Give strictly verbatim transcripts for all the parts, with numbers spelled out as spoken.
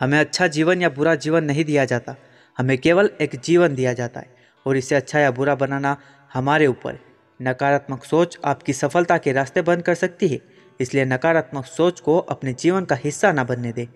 हमें अच्छा जीवन या बुरा जीवन नहीं दिया जाता, हमें केवल एक जीवन दिया जाता है और इसे अच्छा या बुरा बनाना हमारे ऊपर। नकारात्मक सोच आपकी सफलता के रास्ते बंद कर सकती है, इसलिए नकारात्मक सोच को अपने जीवन का हिस्सा ना बनने दें।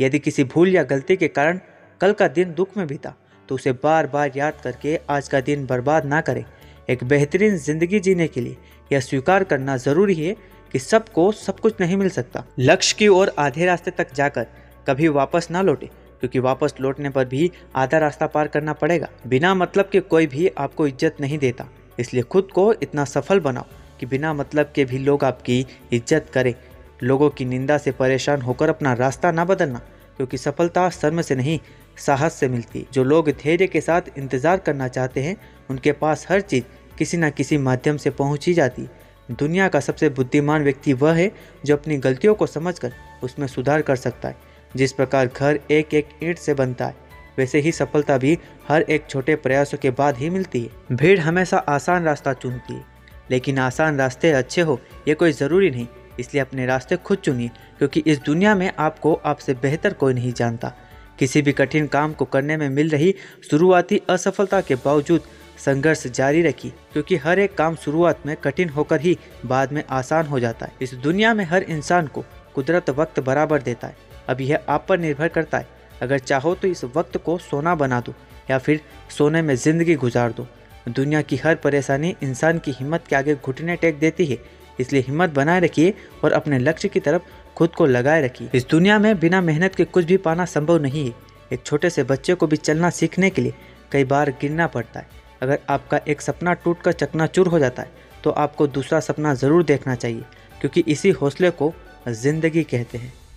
यदि किसी भूल या गलती के कारण कल का दिन दुख में बीता तो उसे बार बार याद करके आज का दिन बर्बाद ना करें। एक बेहतरीन जिंदगी जीने के लिए यह स्वीकार करना ज़रूरी है कि सबको सब कुछ नहीं मिल सकता। लक्ष्य की ओर आधे रास्ते तक जाकर कभी वापस ना लौटे, क्योंकि वापस लौटने पर भी आधा रास्ता पार करना पड़ेगा। बिना मतलब के कोई भी आपको इज्जत नहीं देता, इसलिए खुद को इतना सफल बनाओ कि बिना मतलब के भी लोग आपकी इज्जत करें। लोगों की निंदा से परेशान होकर अपना रास्ता ना बदलना, क्योंकि सफलता शर्म से नहीं साहस से मिलती। जो लोग धैर्य के साथ इंतज़ार करना चाहते हैं उनके पास हर चीज़ किसी न किसी माध्यम से पहुँच ही जाती। दुनिया का सबसे बुद्धिमान व्यक्ति वह है जो अपनी गलतियों को समझकर उसमें सुधार कर सकता है। जिस प्रकार घर एक एक ईंट से बनता है, वैसे ही सफलता भी हर एक छोटे प्रयासों के बाद ही मिलती है। भीड़ हमेशा आसान रास्ता चुनती है, लेकिन आसान रास्ते अच्छे हो ये कोई ज़रूरी नहीं। इसलिए अपने रास्ते खुद चुनिए, क्योंकि इस दुनिया में आपको आपसे बेहतर कोई नहीं जानता। किसी भी कठिन काम को करने में मिल रही शुरुआती असफलता के बावजूद संघर्ष जारी रखिए, क्योंकि हर एक काम शुरुआत में कठिन होकर ही बाद में आसान हो जाता है। इस दुनिया में हर इंसान को कुदरत वक्त बराबर देता है। अब यह आप पर निर्भर करता है, अगर चाहो तो इस वक्त को सोना बना दो या फिर सोने में ज़िंदगी गुजार दो। दुनिया की हर परेशानी इंसान की हिम्मत के आगे घुटने टेक देती है, इसलिए हिम्मत बनाए रखिए और अपने लक्ष्य की तरफ खुद को लगाए रखिए। इस दुनिया में बिना मेहनत के कुछ भी पाना संभव नहीं है। एक छोटे से बच्चे को भी चलना सीखने के लिए कई बार गिरना पड़ता है। अगर आपका एक सपना टूटकर चकनाचूर हो जाता है तो आपको दूसरा सपना ज़रूर देखना चाहिए, क्योंकि इसी हौसले को जिंदगी कहते हैं।